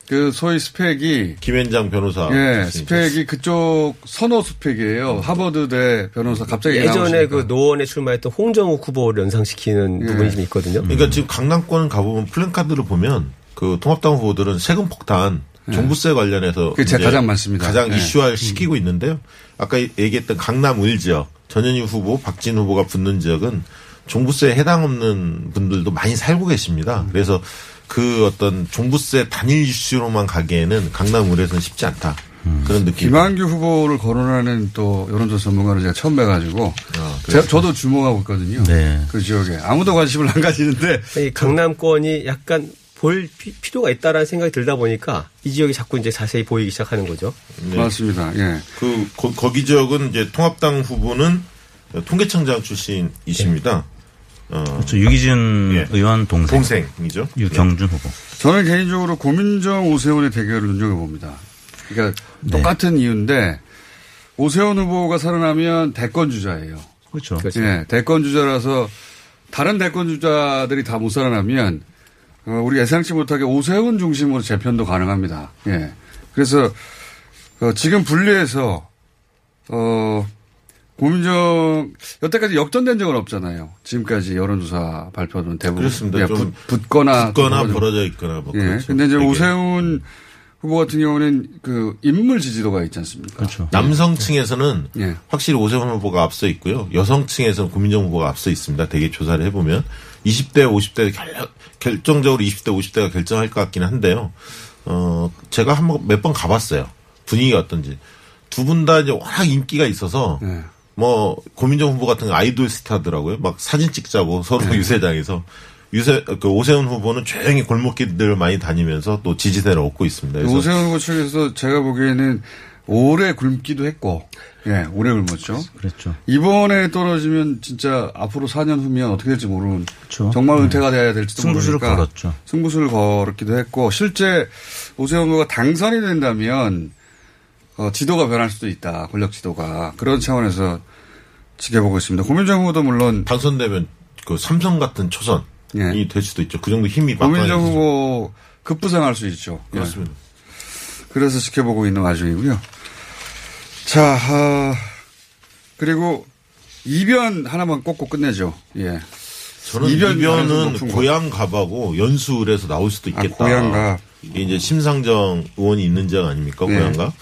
그 소위 스펙이 김현장 변호사 예, 스펙이 그쪽 선호 스펙이에요. 하버드대 변호사 갑자기 예전에 나오시니까. 그 노원에 출마했던 홍정욱 후보를 연상시키는 예. 부분이 좀 있거든요. 그러니까 음. 지금 강남권 가보면 플랜카드를 보면 그 통합당 후보들은 세금 폭탄, 예. 종부세 관련해서 그게 가장 많습니다. 가장 예. 이슈화를 시키고 있는데요. 아까 얘기했던 강남을 지역 전현희 후보, 박진 후보가 붙는 지역은 종부세에 해당 없는 분들도 많이 살고 계십니다. 음. 그래서 그 어떤 종부세 단일 이슈로만 가기에는 강남을에서는 쉽지 않다. 음. 그런 느낌. 김한규 후보를 거론하는 또 여론조사 전문가를 제가 처음 뵈가지고 아, 제가 저도 주목하고 있거든요. 네. 그 지역에 아무도 관심을 안 가지는데 강남권이 약간 볼 피, 필요가 있다라는 생각이 들다 보니까 이 지역이 자꾸 이제 자세히 보이기 시작하는 거죠. 네. 맞습니다. 예. 그 거, 거기 지역은 이제 통합당 후보는 통계청장 출신이십니다. 네. 어. 그렇죠. 유기준 예. 의원 동생. 동생이죠. 유경준 네. 후보. 저는 개인적으로 고민정 오세훈의 대결을 눈여겨봅니다. 그러니까 네. 똑같은 이유인데 오세훈 후보가 살아나면 대권 주자예요. 그렇죠. 그렇죠. 예. 대권 주자라서 다른 대권 주자들이 다 못 살아나면 우리 예상치 못하게 오세훈 중심으로 재편도 가능합니다. 예. 그래서, 어, 지금 분리해서, 어, 고민정, 여태까지 역전된 적은 없잖아요. 지금까지 여론조사 발표는 대부분. 그렇습니다. 예, 좀 붙, 붙거나. 붙거나 벌어져 있거나 뭐. 예. 근데 이제 되게. 오세훈 후보 같은 경우는 그 인물 지지도가 있지 않습니까? 그렇죠. 남성층에서는 예. 확실히 오세훈 후보가 앞서 있고요. 여성층에서는 고민정 후보가 앞서 있습니다. 되게 조사를 해보면. 이십 대, 오십 대, 결, 결정적으로 이십 대, 오십 대가 결정할 것 같긴 한데요. 어, 제가 한 번, 몇 번 가봤어요. 분위기가 어떤지. 두 분 다 이제 워낙 인기가 있어서, 네. 뭐, 고민정 후보 같은 아이돌 스타더라고요. 막 사진 찍자고 서로 네. 유세장에서. 유세, 그 오세훈 후보는 조용히 골목길들을 많이 다니면서 또 지지세를 얻고 있습니다. 그래서 오세훈 후보 측에서 제가 보기에는 오래 굶기도 했고, 예, 오래 굶었죠. 그렇죠. 이번에 떨어지면 진짜 앞으로 사 년 후면 어떻게 될지 모르는. 그렇죠. 정말 은퇴가 돼야 될지도 모르니까. 승부수를 걸었죠. 승부수를 걸었기도 했고, 실제 오세훈 후보가 당선이 된다면, 어, 지도가 변할 수도 있다. 권력 지도가. 그런 차원에서 지켜보고 있습니다. 고민정 후보도 물론. 당선되면 그 삼성 같은 초선이 예. 될 수도 있죠. 그 정도 힘이 많다. 고민정 후보 급부상할 수 있죠. 그렇습니다. 예. 그래서 지켜보고 있는 와중이고요. 자, 어, 그리고 이변 하나만 꽂고 끝내죠. 예. 저는 이변 이변은 고양갑하고 연수에서 나올 수도 있겠다. 아, 고양갑. 이게 이제 심상정 의원이 있는 지역 아닙니까? 네. 고양갑.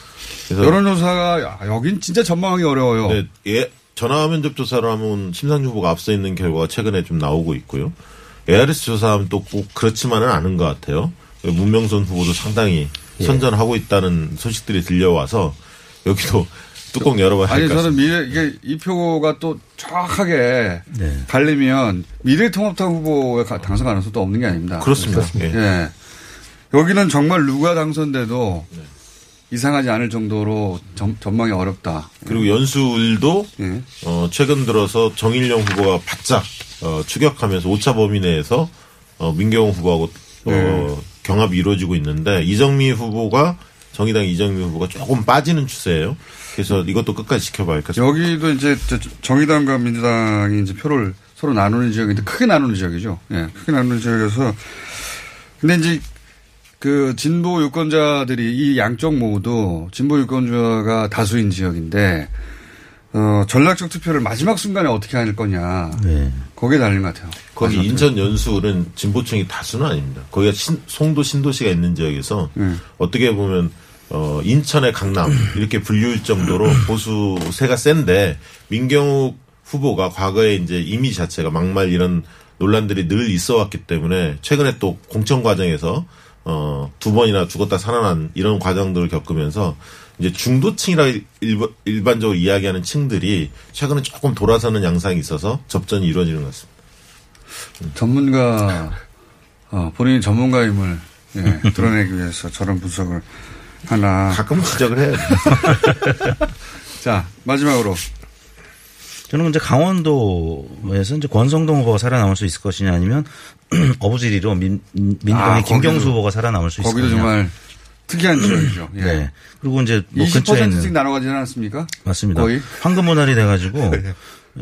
그래서 여론조사가 여긴 진짜 전망하기 어려워요. 네, 예. 전화 면접 조사를 하면 심상정 후보가 앞서 있는 결과가 최근에 좀 나오고 있고요. 에이아르에스 조사하면 또 꼭 그렇지만은 않은 것 같아요. 문명선 후보도 상당히 선전하고 예. 있다는 소식들이 들려와서 여기도 뚜껑 열어봐야 할 것 같습니다. 아니 저는 미래 이게 이 표가 또 정확하게 네. 갈리면 미래통합당 후보의 당선 가능성도 없는 게 아닙니다. 그렇습니다. 그렇죠? 예. 예. 여기는 정말 누가 당선돼도 네. 이상하지 않을 정도로 점, 전망이 어렵다. 그리고 연수율도 예. 어, 최근 들어서 정일영 후보가 바짝 어, 추격하면서 오 차 범위 내에서 어, 민경욱 후보하고 어, 네. 경합이 이루어지고 있는데 이정미 후보가 정의당 이정미 후보가 조금 빠지는 추세예요. 그래서 이것도 끝까지 지켜봐야 할 것 같습니다. 여기도 이제 정의당과 민주당이 이제 표를 서로 나누는 지역인데 크게 나누는 지역이죠. 예, 네, 크게 나누는 지역에서 근데 이제 그 진보 유권자들이 이 양쪽 모두 진보 유권자가 다수인 지역인데 어, 전략적 투표를 마지막 순간에 어떻게 할 거냐. 네. 거기에 달린 것 같아요. 거기 인천 연수는 진보층이 다수는 아닙니다. 거기가 신, 송도 신도시가 있는 지역에서 네. 어떻게 보면 어, 인천의 강남 이렇게 분류일 정도로 보수세가 센데 민경욱 후보가 과거에 이제 이미지 자체가 막말 이런 논란들이 늘 있어 왔기 때문에 최근에 또 공천 과정에서 어, 두 번이나 죽었다 살아난 이런 과정들을 겪으면서 이제 중도층이라 일반, 일반적으로 이야기하는 층들이 최근에 조금 돌아서는 양상이 있어서 접전이 이루어지는 것 같습니다. 전문가, 어, 본인이 전문가임을 예, 드러내기 위해서 저런 분석을 하나. 가끔 지적을 해요. 자, 마지막으로. 저는 이제 강원도에서 이제 권성동 후보가 살아남을 수 있을 것이냐 아니면 어부지리로 민, 민당의 아, 김경수 후보가 살아남을 수 있을 것이냐. 거기도 정말. 특이한 지역이죠. 예. 네. 그리고 이제 뭐 근처에 있는 이십 퍼센트씩 나눠가지는 않았습니까? 맞습니다. 거의? 황금모날이 돼가지고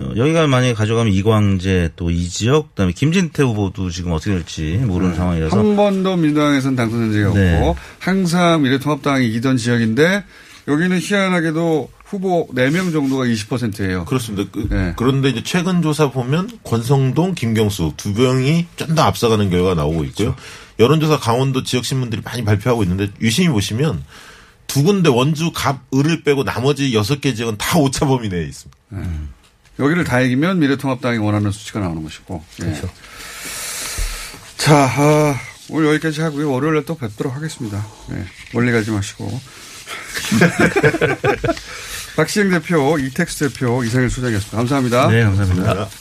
여기가 만약에 가져가면 이광재 또 이 지역 그다음에 김진태 후보도 지금 어떻게 될지 모르는 음. 상황이라서 한 번도 민주당에서는 당선된 적이 네. 없고 항상 미래통합당이 이기던 지역인데 여기는 희한하게도 후보 네 명 정도가 이십 퍼센트예요. 그렇습니다. 그, 네. 그런데 이제 최근 조사 보면 권성동, 김경수 두 명이 좀 더 앞서가는 결과가 나오고 있고요. 그렇죠. 여론조사 강원도 지역신문들이 많이 발표하고 있는데 유심히 보시면 두 군데 원주, 갑, 을을 빼고 나머지 여섯 개 지역은 다 오 차 범위 내에 있습니다. 네. 여기를 다 이기면 미래통합당이 원하는 수치가 나오는 것이고. 그렇죠. 네. 자, 아, 오늘 여기까지 하고요. 월요일에 또 뵙도록 하겠습니다. 네. 멀리 가지 마시고. 박시영 대표, 이택수 대표, 이상일 소장이었습니다. 감사합니다. 네, 감사합니다. 감사합니다.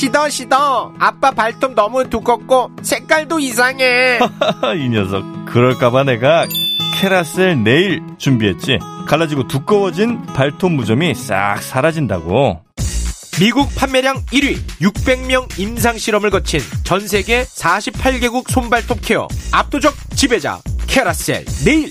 시더 시더 아빠 발톱 너무 두껍고 색깔도 이상해. 이 녀석 그럴까봐 내가 캐라셀 네일 준비했지. 갈라지고 두꺼워진 발톱 무좀이 싹 사라진다고. 미국 판매량 일 위, 육백 명 임상실험을 거친 전세계 사십팔 개국 손발톱 케어 압도적 지배자 캐라셀 네일.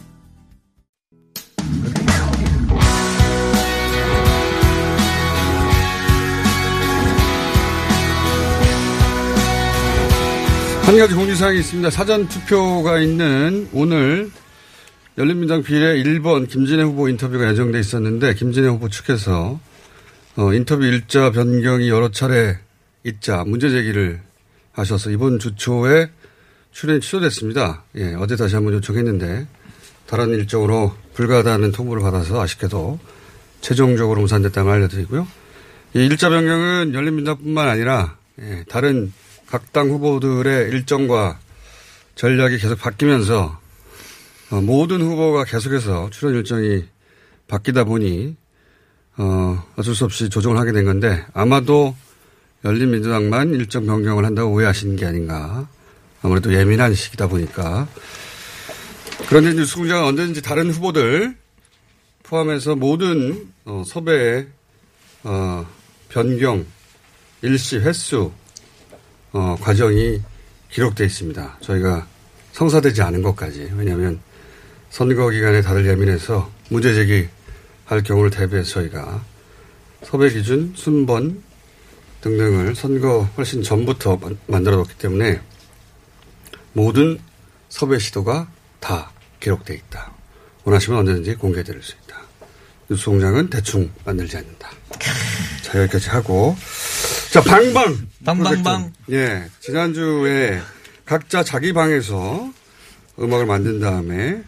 한 가지 공지사항이 있습니다. 사전투표가 있는 오늘 열린민당 비례 일 번 김진애 후보 인터뷰가 예정돼 있었는데 김진애 후보 측에서 어, 인터뷰 일자 변경이 여러 차례 있자 문제 제기를 하셔서 이번 주 초에 출연이 취소됐습니다. 예, 어제 다시 한번 요청했는데 다른 일정으로 불가하다는 통보를 받아서 아쉽게도 최종적으로 무산됐다는 걸 알려드리고요. 이 일자 변경은 열린민당뿐만 아니라 예, 다른 각 당 후보들의 일정과 전략이 계속 바뀌면서 모든 후보가 계속해서 출연 일정이 바뀌다 보니 어, 어쩔 수 없이 조정을 하게 된 건데 아마도 열린민주당만 일정 변경을 한다고 오해하시는 게 아닌가. 아무래도 예민한 시기다 보니까. 그런데 뉴스공장은 언제든지 다른 후보들 포함해서 모든 어, 섭외의 어, 변경, 일시, 횟수 어, 과정이 기록되어 있습니다. 저희가 성사되지 않은 것까지. 왜냐하면 선거 기간에 다들 예민해서 문제 제기할 경우를 대비해서 저희가 섭외 기준, 순번 등등을 선거 훨씬 전부터 만들어뒀기 때문에 모든 섭외 시도가 다 기록되어 있다. 원하시면 언제든지 공개드릴 수 있다. 뉴스공장은 대충 만들지 않는다. 자, 여기까지 하고. 자, 방방. 방방방. 예. 지난주에 각자 자기 방에서 음악을 만든 다음에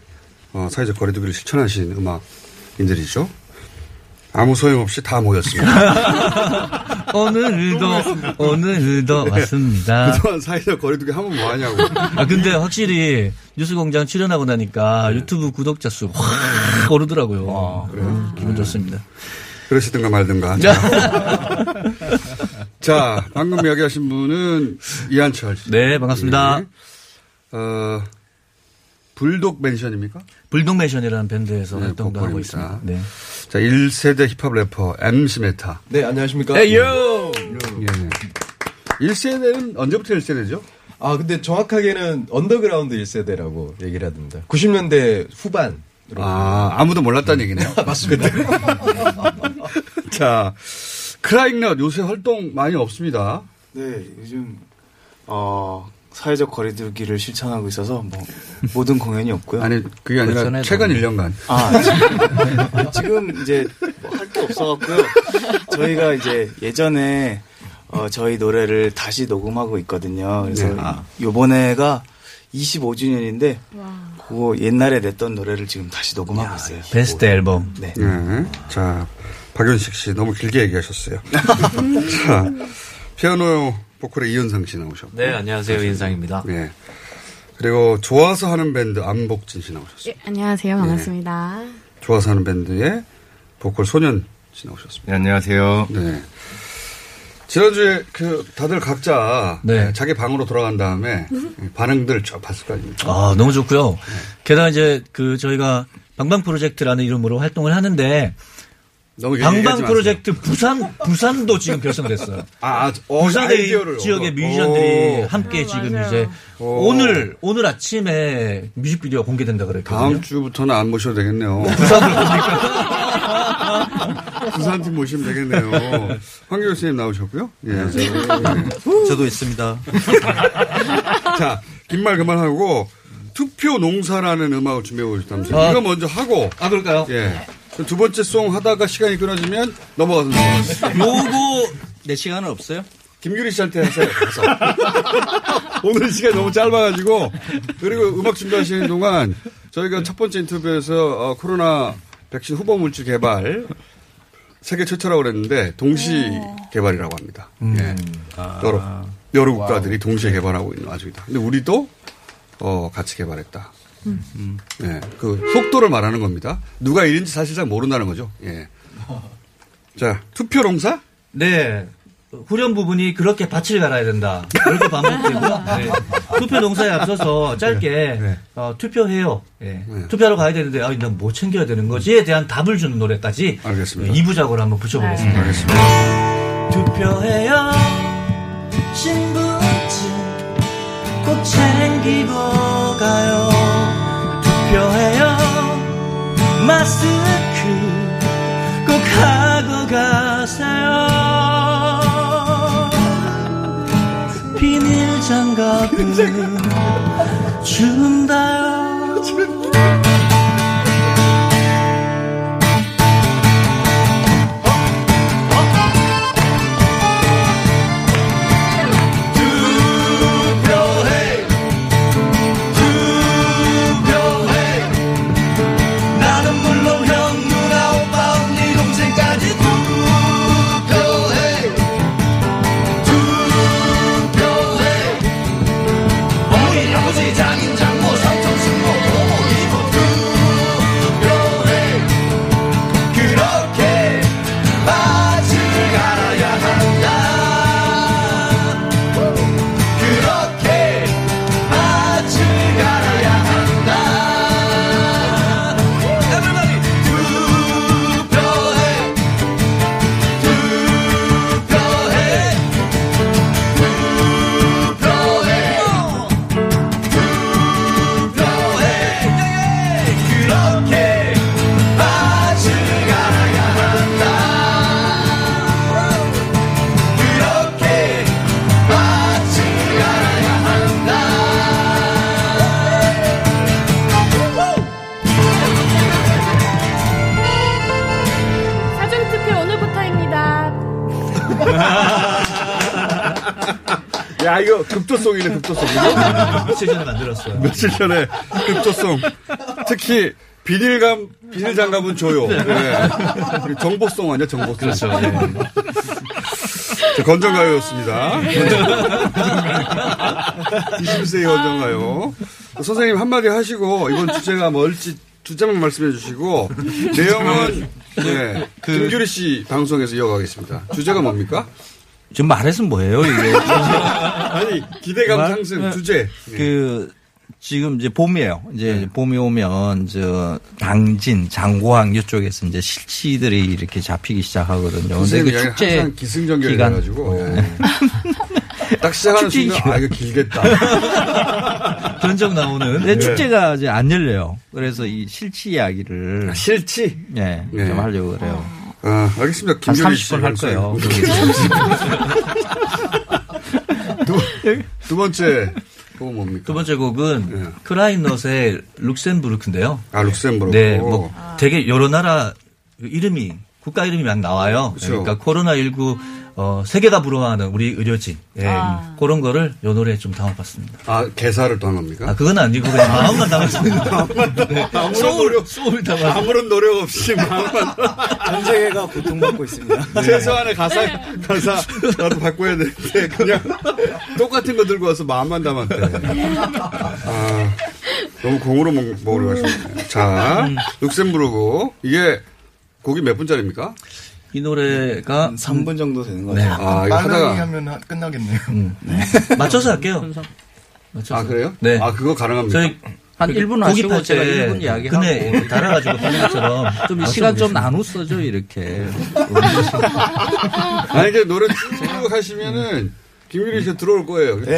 어, 사회적 거리두기를 실천하신 음악인들이죠. 아무 소용없이 다 모였습니다. 오늘도, 오늘도 네. 왔습니다. 그동안 사회적 거리두기 하면 뭐하냐고. 아, 근데 확실히 뉴스공장 출연하고 나니까 네. 유튜브 구독자 수 확 오르더라고요. 와, 그래요? 기분 네. 좋습니다. 그러시든가 말든가. 자, 방금 이야기하신 분은 이한철 씨. 네, 반갑습니다. 네. 어, 불독 맨션입니까? 불독 맨션이라는 밴드에서 네, 활동도 하고 있습니다. 네. 자, 일 세대 힙합 래퍼 엠시메타. 네, 안녕하십니까? 에이요! 예. 일 세대는 언제부터 일 세대죠? 아, 근데 정확하게는 언더그라운드 일 세대라고 얘기를 하던데. 구십 년대 후반. 아, 아무도 몰랐다는 얘기네요. 맞습니다. 자, 크라잉넛 요새 활동 많이 없습니다. 네, 요즘 어, 사회적 거리두기를 실천하고 있어서 뭐 모든 공연이 없고요. 아니, 그게 아니라 그 최근 일 년간. 아, 지금, 지금 이제 뭐 할 게 없어갖고요. 저희가 이제 예전에 어, 저희 노래를 다시 녹음하고 있거든요. 그래서 네. 아. 요번에가 이십오 주년인데 와. 그거 옛날에 냈던 노래를 지금 다시 녹음하고 야, 있어요. 베스트 오, 앨범. 네. 네. 자, 박윤식 씨 너무 길게 얘기하셨어요. 자, 피아노 보컬의 이현상 씨 나오셨고. 네, 안녕하세요. 이현상입니다. 네. 그리고 좋아서 하는 밴드 안복진 씨 나오셨어요. 예, 안녕하세요. 반갑습니다. 네. 좋아서 하는 밴드의 보컬 소년 씨 나오셨습니다. 네, 안녕하세요. 네. 지난주에 그 다들 각자 네. 자기 방으로 돌아간 다음에 반응들 쭉 봤을 거 아닙니까? 아, 너무 좋고요. 네. 게다가 이제 그 저희가 방방 프로젝트라는 이름으로 활동을 하는데 방방 프로젝트 마세요. 부산 부산도 지금 결성됐어요. 아, 어, 부산 지역의 뮤지션들이 오. 함께 네, 지금 맞아요. 이제 오. 오늘 오늘 아침에 뮤직비디오 가 공개된다 그랬거든요. 다음 주부터는 안 모셔도 되겠네요. 부산을 보니까 부산팀 모시면 되겠네요. 황 교수님 나오셨고요. 예, 저, 예. 저도 있습니다. 자, 긴 말 그만하고 투표 농사라는 음악을 준비해 오셨다면서요. 아. 이거 먼저 하고. 아, 그럴까요? 예. 두 번째 송 하다가 시간이 끊어지면 넘어가서 요거 내 시간은 없어요? 김유리 씨한테 하세요. 오늘 시간이 너무 짧아가지고. 그리고 음악 준비하시는 동안 저희가 첫 번째 인터뷰에서 코로나 백신 후보 물질 개발 세계 최초라고 그랬는데 동시 개발이라고 합니다. 음. 예. 아. 여러, 여러 국가들이 와우. 동시에 개발하고 있는 와중이다. 근데 우리도 어, 같이 개발했다. 음. 예, 그 속도를 말하는 겁니다. 누가 일인지 사실상 모른다는 거죠. 예. 자, 투표 농사? 네. 후렴 부분이 그렇게 밭을 갈아야 된다. 이렇게 반복되고요. 네. 투표 농사에 앞서서 짧게 네. 네. 어, 투표해요. 네. 네. 투표하러 가야 되는데 아, 난 뭐 챙겨야 되는 거지에 대한 답을 주는 노래까지 알겠습니다. 이 부작으로 한번 붙여보겠습니다. 네. 알겠습니다. 투표해요. 신분증 꼭 챙기고 가요. 투표해요. 마스크 꼭 하고 가세요. 비닐 장갑은 준다요. 야, 이거 급조송이네, 급조송. 며칠 전에 만들었어요. 며칠 전에 급조송. 특히 비닐감, 비닐장갑은 줘요. 네. 정보송 아니야, 정보송. 그렇죠. 네. 건전가요였습니다. 이십일 세기 건전가요. 선생님 한마디 하시고, 이번 주제가 뭘지 두 장만 말씀해 주시고, 내용은, 네. 그... 김규리 씨 방송에서 이어가겠습니다. 주제가 뭡니까? 지금 말했으면 뭐예요, 이게. 아니, 기대감 말, 상승, 주제. 그, 네. 지금 이제 봄이에요. 이제 네. 봄이 오면, 저, 당진, 장고항 이쪽에서 이제 실치들이 이렇게 잡히기 시작하거든요. 근데 그 축제. 기승전결이 돼가지고. 네. 딱 시작하는 순간, 아, 이거 길겠다. 견적 나오는. 근데 네. 축제가 이제 안 열려요. 그래서 이 실치 이야기를. 아, 실치? 예, 네, 네. 좀 하려고 그래요. 아. 아, 알겠습니다. 김종인 씨. 삼십 분 할 거예요. 두, 두 번째 곡은 뭡니까? 두 번째 곡은 네. 크라이넛의 룩셈부르크인데요. 아, 룩셈부르크. 네, 뭐 아. 되게 여러 나라 이름이, 국가 이름이 막 나와요. 그쵸. 그러니까 코로나십구 어, 세계가 부러워하는 우리 의료진. 예. 아. 그런 거를 요 노래에 좀 담아봤습니다. 아, 개사를 또 한 겁니까? 아, 그건 아니고 그냥 마음만 담았습니다. 마음만 네. 아무런 소울, 노력, 소울 담아 아무런 노력 없이 마음만. 전 세계가 고통받고 있습니다. 네. 최소한의 가사, 가사, 나도 바꿔야 되는데, 그냥 똑같은 거 들고 와서 마음만 담았대. 아, 너무 공으로 먹으러 가셨네요. 자, 룩셈부르크. 이게 곡이 몇 분짜리입니까? 이 노래가 삼 분 정도 되는 거죠. 네. 아, 이거 하다가 하면 하, 끝나겠네요. 음. 네. 맞춰서 할게요. 맞춰서. 아, 그래요? 네. 아, 그거 가능합니다. 저희 한 일 분 하시고 제가 일 분 이야기하고. 근데 달아가지고 하는 것처럼. 좀 시간 좀 나누 써줘 이렇게. 아니 이제 노래 쭉 하시면은 김유리 씨 들어올 거예요. 네.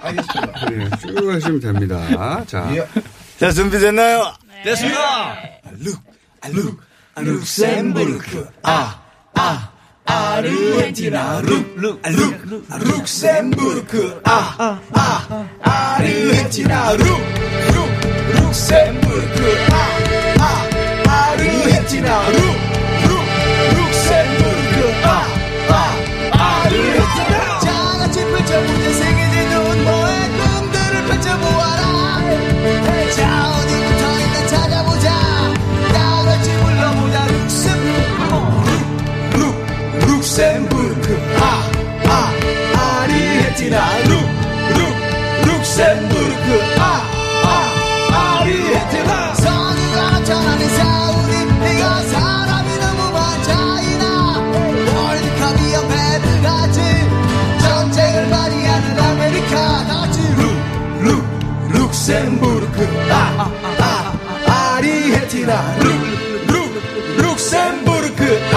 알겠습니다. 네, 쭉 하시면 됩니다. 자, 자 준비됐나요? 네. 됐습니다. 룩, 룩, 룩셈부르크. 아, 아. 아르헨티나 룩룩룩 룩셈부르크 아아 아, 아르헨티나 룩룩 룩셈부르크 아아 아르헨티나 룩룩 룩셈부르크 아아 아르헨티나 자같이 펼쳐보자 세계의 눈 너의 꿈들을 펼쳐보아라 자 어디부터 일단 찾아보자 나 같이 불러보자 룩셈부르크 룩셈부르크 아, 아, 아르헨티나 룩, 룩, 룩셈부르크 아, 아, 아르헨티나 선유가 넘쳐나는 사우디 네가 사람이 너무 많아 이나 월드컵이 옆에 불같이 전쟁을 발휘하는 아메리카 같이 룩, 룩, 룩셈부르크 아, 아, 아, 아르헨티나 룩, 룩, 룩셈부르크 아, 아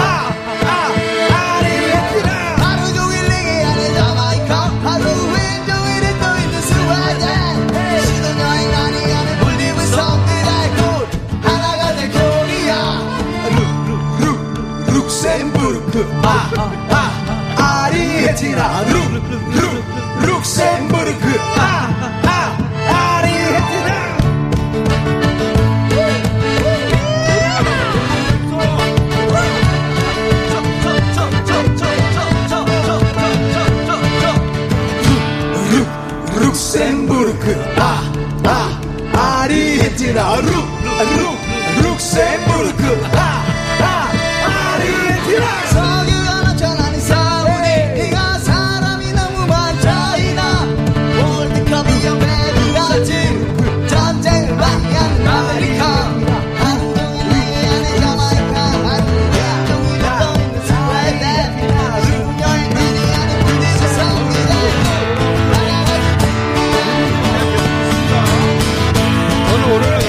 룩셈부르크 아, 아, 아, 아르헨티나 룩, 룩, 룩셈부르크 아, 아, 아르헨티나 룩, 룩, 룩셈부르크 아, 아, 아르헨티나 룩, 룩, 룩셈부르크 아, 아 서유가 넘쳐나는 사우디 네가 사람이 너무 많아이나 월드컵이 옆에 불같이 전쟁을 방해하는 아메리카 하루 종일 내게 하는 자마이카 하루 종일 또 있는 사회대피나 중년을 내게 하는 분들의 성기다 오늘 오늘